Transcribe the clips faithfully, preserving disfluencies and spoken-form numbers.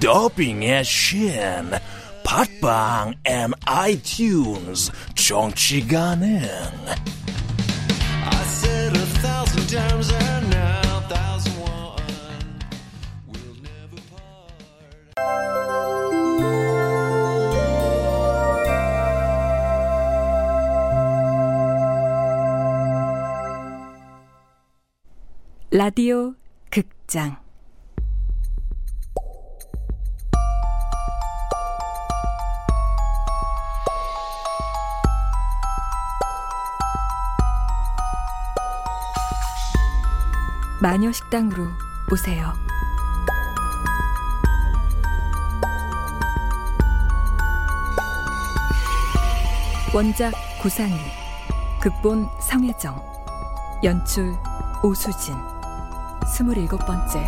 더빙의 신. 팟빵 앤 아이튠즈 정치 가능. 라디오 극장. 마녀식당으로 오세요. 원작 구상희, 극본 성혜정, 연출 오수진. 스물일곱 번째.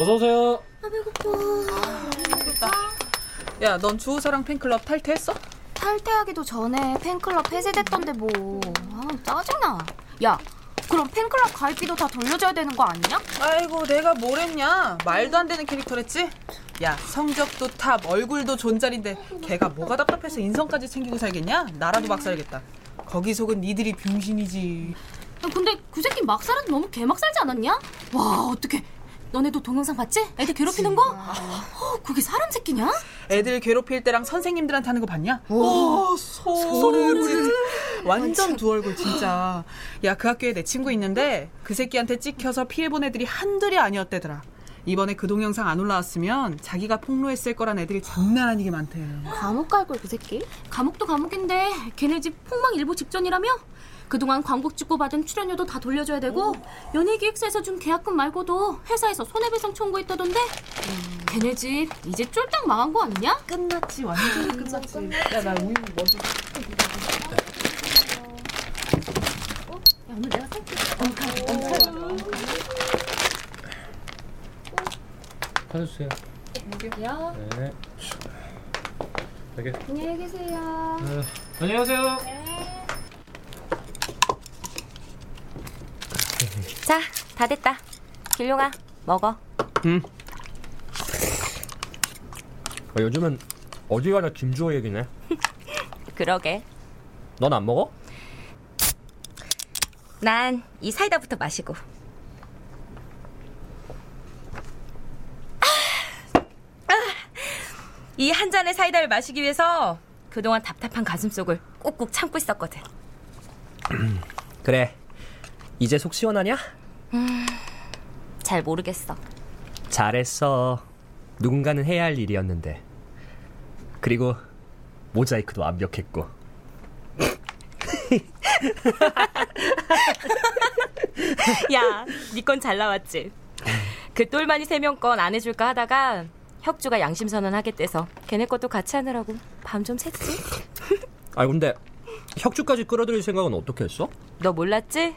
어서 오세요. 아, 배고파. 아, 배고프다. 야, 넌 주호사랑 팬클럽 탈퇴했어? 탈퇴하기도 전에 팬클럽 해제됐던데 뭐. 아, 짜증나. 야, 그럼 팬클럽 가입비도 다 돌려줘야 되는 거 아니냐? 아이고, 내가 뭘 했냐. 말도 안 되는 캐릭터랬지? 야, 성적도 탑, 얼굴도 존잘인데 걔가 뭐가 답답해서 인성까지 챙기고 살겠냐? 나라도 막살겠다. 거기 속은 니들이 병신이지. 야, 근데 그 새끼 막살은 너무 개막살지 않았냐? 와, 어떡해. 너네도 동영상 봤지? 애들 괴롭히는 거? 어, 그게 사람 새끼냐? 애들 괴롭힐 때랑 선생님들한테 하는 거 봤냐? 오, 소름. 완전 두 얼굴 진짜. 야, 그 학교에 내 친구 있는데 그 새끼한테 찍혀서 피해본 애들이 한둘이 아니었대더라. 이번에 그 동영상 안 올라왔으면 자기가 폭로했을 거란 애들이 장난 아니게 많대. 감옥 갈걸 그 새끼? 감옥도 감옥인데 걔네 집 폭망 일보 직전이라며? 그동안 광고 찍고 받은 출연료도 다 돌려줘야 되고, 연예기획사에서 준 계약금 말고도 회사에서 손해배상 청구했다던데. 음. 걔네 집 이제 쫄딱 망한 거 아니냐? 끝났지, 완전히 끝났지. 야, 나 우유 먼저. 어? 야, 오늘 내가 살게. 어, 가져주세요. 여기요. 네. 여기. 안녕히 계세요. 네. 안녕하세요. 네. 자, 다 됐다. 길룡아, 먹어. 응. 어, 요즘은 어디 가나 김주호 얘기네. 그러게. 넌 안 먹어? 난 이 사이다부터 마시고. 아, 이 한 잔의 사이다를 마시기 위해서 그동안 답답한 가슴속을 꾹꾹 참고 있었거든. 그래. 이제 속 시원하냐? 음, 잘 모르겠어. 잘했어. 누군가는 해야 할 일이었는데. 그리고 모자이크도 완벽했고. 야, 니 건 잘 나왔지? 그 똘마니 세 명 건 안 해줄까 하다가 혁주가 양심 선언하겠대서 걔네 것도 같이 하느라고 밤 좀 샜지? 아, 근데 혁주까지 끌어들일 생각은 어떻게 했어? 너 몰랐지?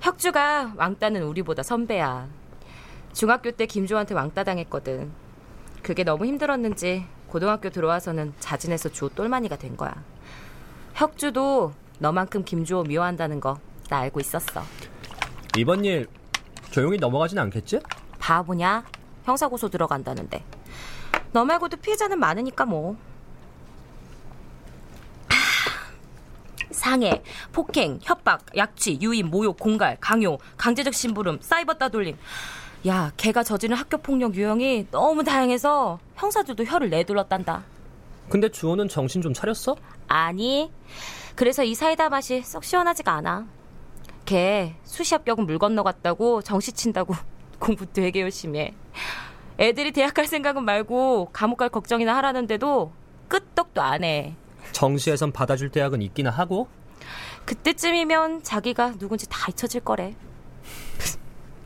혁주가 왕따는 우리보다 선배야. 중학교 때 김주호한테 왕따 당했거든. 그게 너무 힘들었는지 고등학교 들어와서는 자진해서 주호 똘마니가 된 거야. 혁주도 너만큼 김주호 미워한다는 거 나 알고 있었어. 이번 일 조용히 넘어가진 않겠지? 바보냐? 형사고소 들어간다는데. 너 말고도 피해자는 많으니까 뭐. 상해, 폭행, 협박, 약취, 유인, 모욕, 공갈, 강요, 강제적 심부름, 사이버 따돌림. 야, 걔가 저지른 학교폭력 유형이 너무 다양해서 형사들도 혀를 내둘렀단다. 근데 주호는 정신 좀 차렸어? 아니, 그래서 이 사이다 맛이 썩 시원하지가 않아. 걔 수시합격은 물 건너갔다고 정시 친다고 공부 되게 열심히 해. 애들이 대학 갈 생각은 말고 감옥 갈 걱정이나 하라는데도 끄떡도 안 해. 정시에선 받아줄 대학은 있기는 하고? 그때쯤이면 자기가 누군지 다 잊혀질 거래.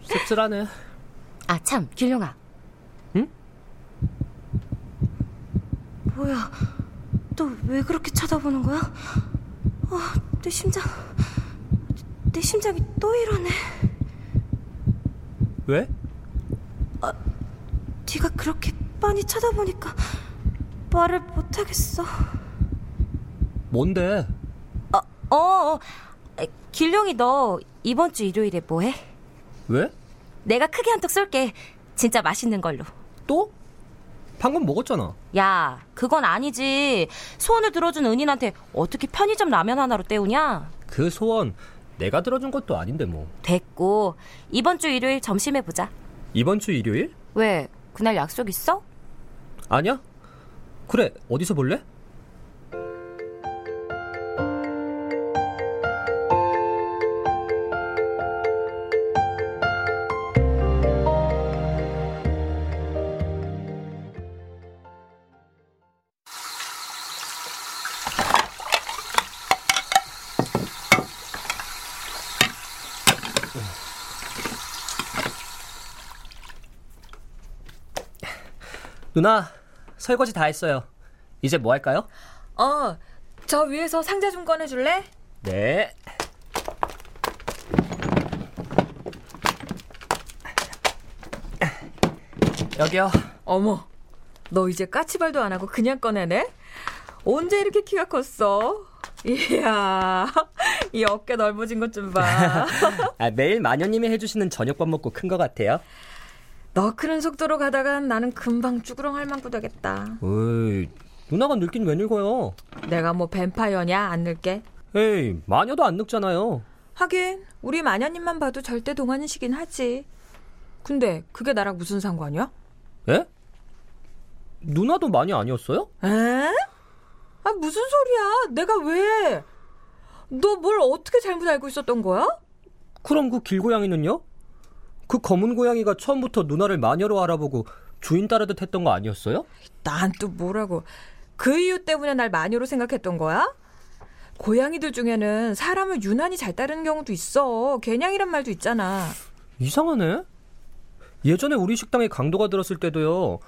씁쓸하네. 아, 참, 길룡아. 응? 뭐야, 너 왜 그렇게 쳐다보는 거야? 어, 내 심장, 내 심장이 또 이러네. 왜? 아, 네가 그렇게 빤히 쳐다보니까 말을 못하겠어. 뭔데? 아, 어, 어, 길룡이 너 이번 주 일요일에 뭐해? 왜? 내가 크게 한턱 쏠게. 진짜 맛있는 걸로. 또? 방금 먹었잖아. 야, 그건 아니지. 소원을 들어준 은인한테 어떻게 편의점 라면 하나로 때우냐? 그 소원 내가 들어준 것도 아닌데 뭐. 됐고, 이번 주 일요일 점심에 보자. 이번 주 일요일? 왜? 그날 약속 있어? 아니야. 그래, 어디서 볼래? 누나, 설거지 다 했어요. 이제 뭐 할까요? 어, 저 위에서 상자 좀 꺼내줄래? 네. 여기요. 어머, 너 이제 까치발도 안 하고 그냥 꺼내네? 언제 이렇게 키가 컸어? 이야, 이 어깨 넓어진 것 좀 봐. 아, 매일 마녀님이 해주시는 저녁밥 먹고 큰 것 같아요. 너 크는 속도로 가다간 나는 금방 쭈그렁 할망구 되겠다. 에이, 누나가 늙긴 왜 늙어요? 내가 뭐 뱀파이어냐? 안 늙게? 에이, 마녀도 안 늙잖아요. 하긴 우리 마녀님만 봐도 절대 동안이시긴 하지. 근데 그게 나랑 무슨 상관이야? 에? 누나도 마녀 아니었어요? 에? 아, 무슨 소리야? 내가 왜? 너 뭘 어떻게 잘못 알고 있었던 거야? 그럼 그 길고양이는요? 그 검은 고양이가 처음부터 누나를 마녀로 알아보고 주인 따르듯 했던 거 아니었어요? 난 또 뭐라고. 그 이유 때문에 날 마녀로 생각했던 거야? 고양이들 중에는 사람을 유난히 잘 따르는 경우도 있어. 개냥이란 말도 있잖아. 이상하네. 예전에 우리 식당에 강도가 들었을 때도요.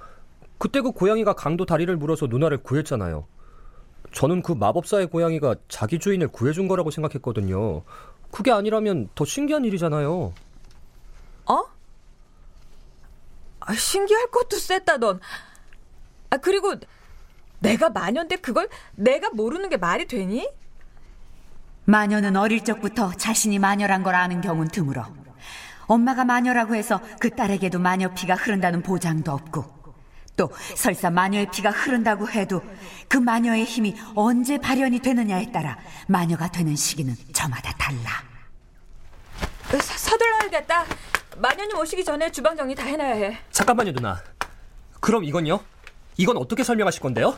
그때 그 고양이가 강도 다리를 물어서 누나를 구했잖아요. 저는 그 마법사의 고양이가 자기 주인을 구해준 거라고 생각했거든요. 그게 아니라면 더 신기한 일이잖아요. 어? 아, 신기할 것도 셌다, 넌. 아, 그리고 내가 마녀인데 그걸 내가 모르는 게 말이 되니? 마녀는 어릴 적부터 자신이 마녀란 걸 아는 경우는 드물어. 엄마가 마녀라고 해서 그 딸에게도 마녀 피가 흐른다는 보장도 없고, 또 설사 마녀의 피가 흐른다고 해도 그 마녀의 힘이 언제 발현이 되느냐에 따라 마녀가 되는 시기는 저마다 달라. 사, 서둘러야겠다. 마녀님 오시기 전에 주방 정리 다 해놔야 해. 잠깐만요, 누나. 그럼 이건요? 이건 어떻게 설명하실 건데요?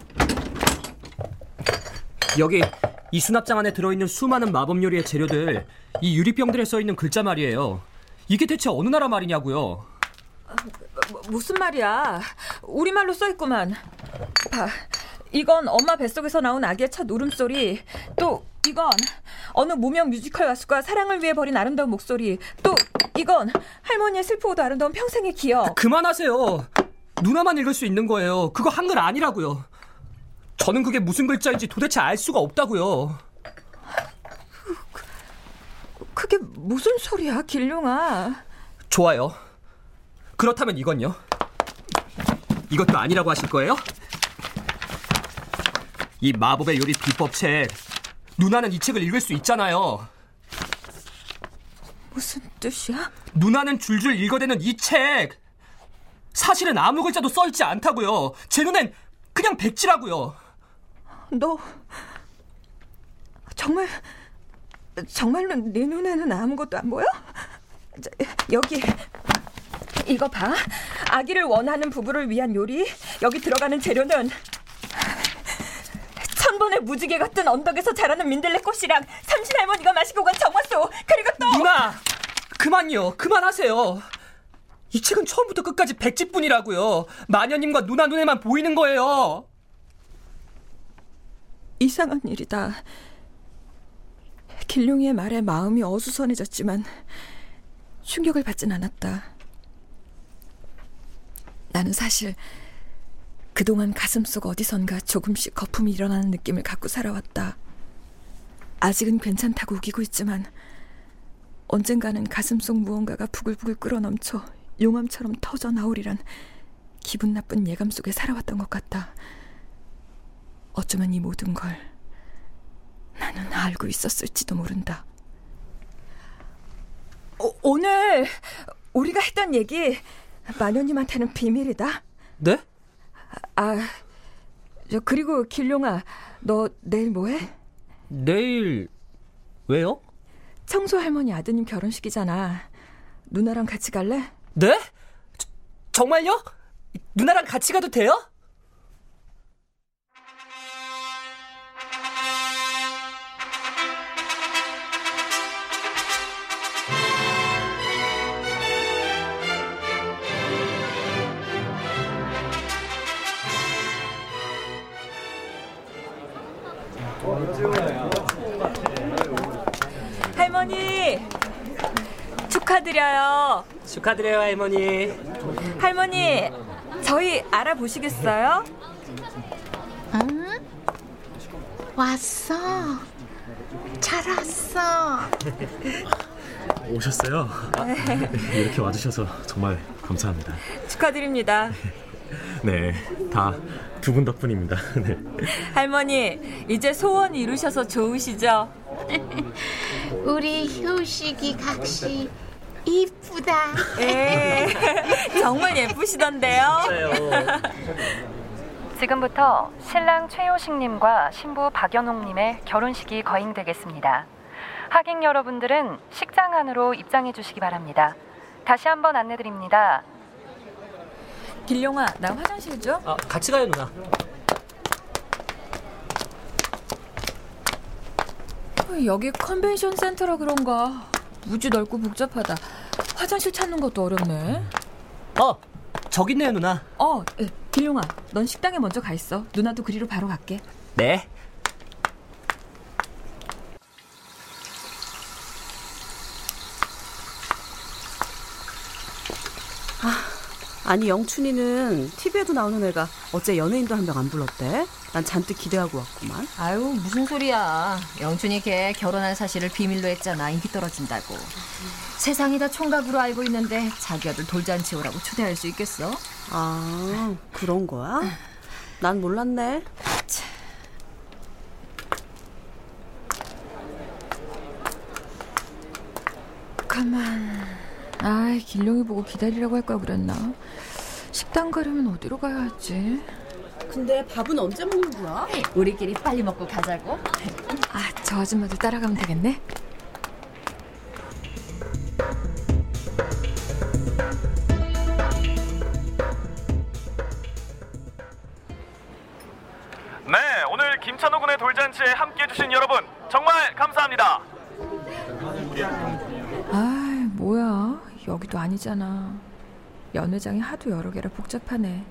여기 이 수납장 안에 들어있는 수많은 마법 요리의 재료들, 이 유리병들에 써있는 글자 말이에요. 이게 대체 어느 나라 말이냐고요? 아, 뭐, 무슨 말이야? 우리말로 써있구만. 봐, 이건 엄마 뱃속에서 나온 아기의 첫 울음소리. 또 이건 어느 무명 뮤지컬 가수가 사랑을 위해 버린 아름다운 목소리. 또 이건 할머니의 슬프고도 아름다운 평생의 기억. 그만하세요. 누나만 읽을 수 있는 거예요. 그거 한글 아니라고요. 저는 그게 무슨 글자인지 도대체 알 수가 없다고요. 그, 그, 그게 무슨 소리야, 길룡아. 좋아요. 그렇다면 이건요? 이것도 아니라고 하실 거예요? 이 마법의 요리 비법책. 누나는 이 책을 읽을 수 있잖아요. 무슨 뜻이야? 누나는 줄줄 읽어대는 이 책, 사실은 아무 글자도 써있지 않다고요. 제 눈엔 그냥 백지라고요. 너 정말 정말로 네 눈에는 아무것도 안 보여? 저, 여기 이거 봐. 아기를 원하는 부부를 위한 요리. 여기 들어가는 재료는 천번의 무지개 같은 언덕에서 자라는 민들레꽃이랑 삼신할머니가 마시고 간 정화소. 그리고 또 누나 그만요. 그만하세요. 이 책은 처음부터 끝까지 백지뿐이라고요. 마녀님과 누나 눈에만 보이는 거예요. 이상한 일이다. 길룡이의 말에 마음이 어수선해졌지만 충격을 받진 않았다. 나는 사실 그동안 가슴속 어디선가 조금씩 거품이 일어나는 느낌을 갖고 살아왔다. 아직은 괜찮다고 우기고 있지만 언젠가는 가슴속 무언가가 부글부글 끓어넘쳐 용암처럼 터져나오리란 기분 나쁜 예감 속에 살아왔던 것 같다. 어쩌면 이 모든 걸 나는 알고 있었을지도 모른다. 어, 오늘 우리가 했던 얘기 마녀님한테는 비밀이다. 네? 아, 저 그리고 길룡아, 너 내일 뭐해? 내일 왜요? 청소 할머니 아드님 결혼식이잖아. 누나랑 같이 갈래? 네? 저, 정말요? 누나랑 같이 가도 돼요? 할머니 축하드려요. 축하드려요 할머니. 할머니 저희 알아보시겠어요? 응? 왔어. 잘 왔어. 오셨어요? 이렇게 와주셔서 정말 감사합니다. 축하드립니다. 네, 다 두 분 덕분입니다. 네. 할머니, 이제 소원 이루셔서 좋으시죠? 우리 효식이 각시 이쁘다. 예, 정말 예쁘시던데요. 지금부터 신랑 최효식님과 신부 박연옥님의 결혼식이 거행되겠습니다. 하객 여러분들은 식장 안으로 입장해 주시기 바랍니다. 다시 한번 안내드립니다. 길룡아, 나 화장실 줘. 아, 같이 가요 누나. 여기 컨벤션 센터라 그런가 무지 넓고 복잡하다. 화장실 찾는 것도 어렵네. 어, 저기 있네요 누나. 어, 길룡아, 넌 식당에 먼저 가 있어. 누나도 그리로 바로 갈게. 네. 아니 영춘이는 티비에도 나오는 애가 어째 연예인도 한 명 안 불렀대? 난 잔뜩 기대하고 왔구만. 아유 무슨 소리야. 영춘이 걔 결혼한 사실을 비밀로 했잖아. 인기 떨어진다고. 음. 세상이 다 총각으로 알고 있는데 자기 아들 돌잔치 오라고 초대할 수 있겠어? 아 그런 거야? 난 몰랐네. 가만. 아이, 길룡이 보고 기다리라고 할 걸 그랬나? 식당 가려면 어디로 가야 하지? 근데 밥은 언제 먹는 거야? 우리끼리 빨리 먹고 가자고. 아, 저 아줌마들 따라가면 되겠네. 네, 오늘 김찬호 군의 돌잔치에 함께해 주신 여러분 정말 감사합니다. 아, 뭐야? 여기도 아니잖아. 연회장이 하도 여러 개라 복잡하네.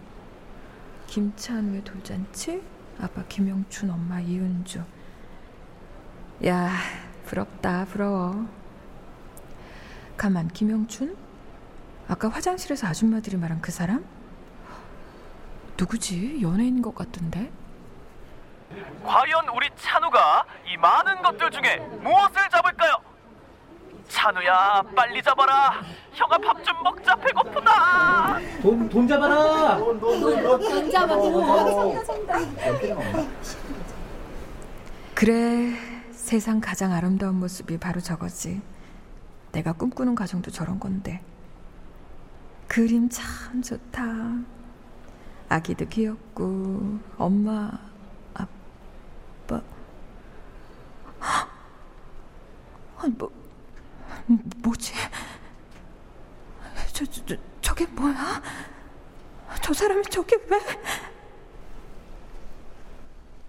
김찬우의 돌잔치? 아빠 김영춘, 엄마 이은주. 야, 부럽다, 부러워. 가만, 김영춘? 아까 화장실에서 아줌마들이 말한 그 사람? 누구지? 연예인인 것 같던데? 과연 우리 찬우가 이 많은 것들 중에 무엇을 잡을까요? 찬우야 빨리 잡아라. 형아 밥 좀 먹자. 배고프다. 돈, 돈 잡아라. 돈, 돈, 돈, 돈, 돈 잡아. 돈 산다. 그래, 세상 가장 아름다운 모습이 바로 저거지. 내가 꿈꾸는 가정도 저런 건데. 그림 참 좋다. 아기도 귀엽고 엄마 아빠. 뭐, 뭐지? 저, 저, 저게 뭐야? 저 사람이 저게 왜?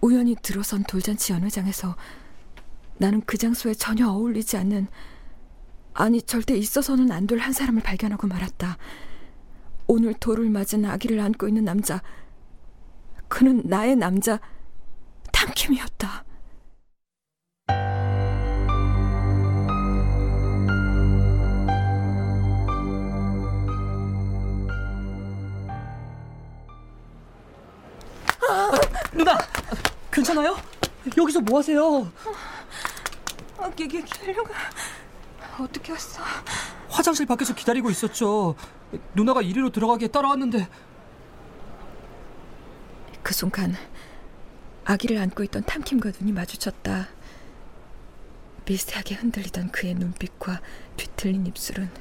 우연히 들어선 돌잔치 연회장에서 나는 그 장소에 전혀 어울리지 않는, 아니 절대 있어서는 안 될 한 사람을 발견하고 말았다. 오늘 돌을 맞은 아기를 안고 있는 남자, 그는 나의 남자 탐킴이었다. 아, 누나, 괜찮아요? 여기서 뭐 하세요? 아, 이게 길룡아, 어떻게 왔어? 화장실 밖에서 기다리고 있었죠. 누나가 이리로 들어가기에 따라왔는데. 그 순간 아기를 안고 있던 탐킴과 눈이 마주쳤다. 미세하게 흔들리던 그의 눈빛과 뒤틀린 입술은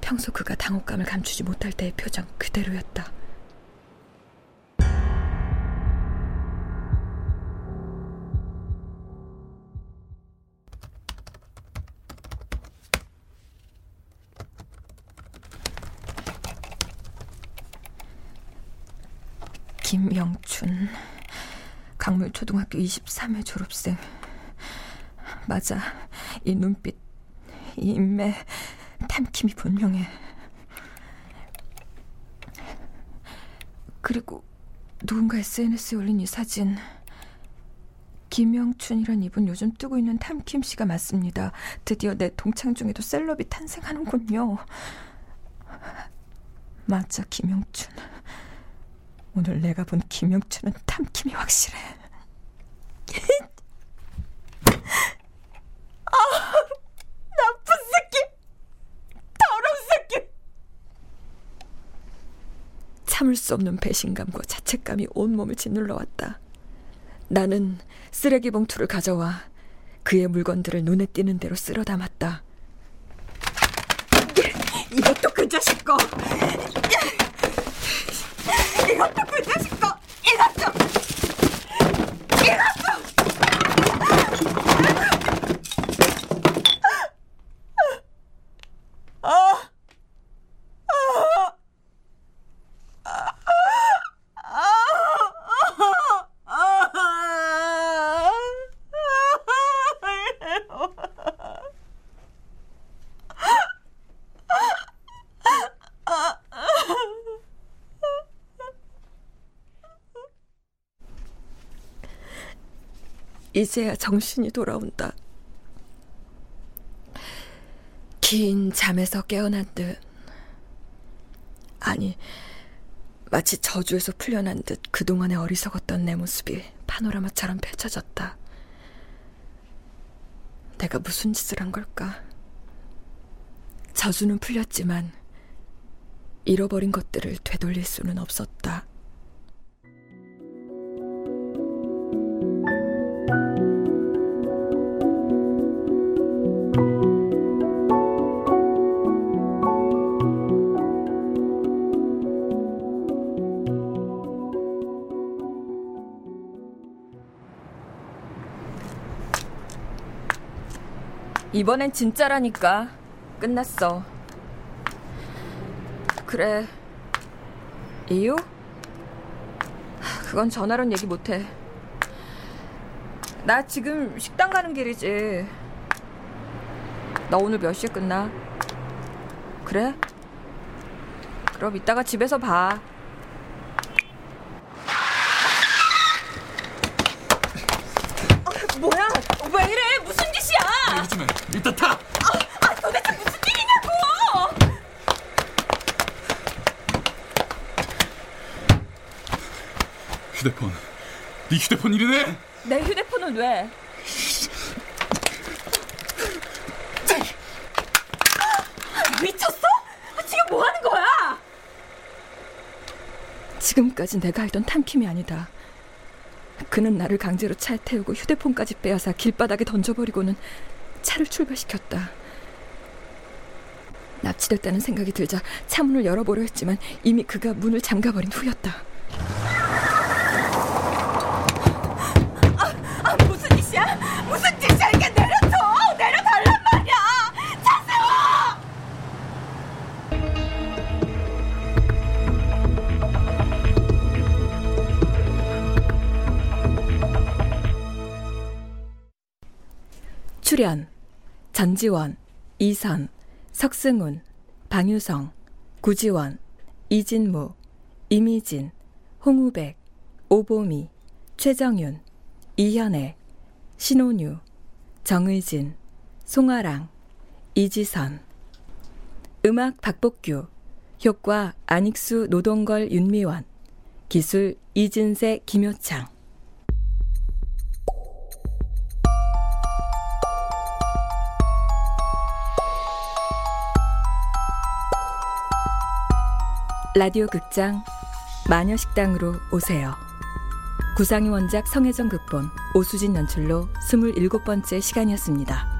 평소 그가 당혹감을 감추지 못할 때의 표정 그대로였다. 김영춘, 강물초등학교 이십삼 회 졸업생. 맞아, 이 눈빛, 이 인매, 탐킴이 분명해. 그리고 누군가 에스엔에스에 올린 이 사진, 김영춘이란 이분 요즘 뜨고 있는 탐킴 씨가 맞습니다. 드디어 내 동창 중에도 셀럽이 탄생하는군요. 맞아, 김영춘. 오늘 내가 본 김영춘은 탐킴이 확실해. 아, 나쁜 새끼, 더러운 새끼. 참을 수 없는 배신감과 자책감이 온몸을 짓눌러 왔다. 나는 쓰레기 봉투를 가져와 그의 물건들을 눈에 띄는 대로 쓸어 담았다. 이것도 그 자식 거. 이것도 그 자식 거! 이것도! 이것도! 아! 아! 아! 아! 이제야 정신이 돌아온다. 긴 잠에서 깨어난 듯, 아니 마치 저주에서 풀려난 듯 그동안의 어리석었던 내 모습이 파노라마처럼 펼쳐졌다. 내가 무슨 짓을 한 걸까? 저주는 풀렸지만 잃어버린 것들을 되돌릴 수는 없었다. 이번엔 진짜라니까. 끝났어. 그래. 이유? 그건 전화로는 얘기 못해. 나 지금 식당 가는 길이지. 너 오늘 몇 시에 끝나? 그래? 그럼 이따가 집에서 봐. 뭐야? 왜 이래? 무슨 짓이야? 이러지 마. 일단 타. 아, 아, 도대체 무슨 일이냐고. 휴대폰. 네 휴대폰 이리네. 내 휴대폰은 왜? 미쳤어? 지금 뭐 하는 거야? 지금까지 내가 알던 탐킴이 아니다. 그는 나를 강제로 차에 태우고 휴대폰까지 빼앗아 길바닥에 던져버리고는 차를 출발시켰다. 납치됐다는 생각이 들자 차 문을 열어보려 했지만 이미 그가 문을 잠가버린 후였다. 아, 아 무슨 짓이야? 무슨 짓이야? 이게 내려줘! 내려달라고! 출연 전지원, 이선, 석승훈, 방유성, 구지원, 이진무, 이미진, 홍우백, 오보미, 최정윤, 이현애, 신혼유, 정의진, 송아랑, 이지선. 음악 박복규, 효과 안익수, 노동걸, 윤미원, 기술 이진세, 김효창. 라디오 극장 마녀식당으로 오세요. 구상희 원작, 성혜정 극본, 오수진 연출로 스물일곱 번째 시간이었습니다.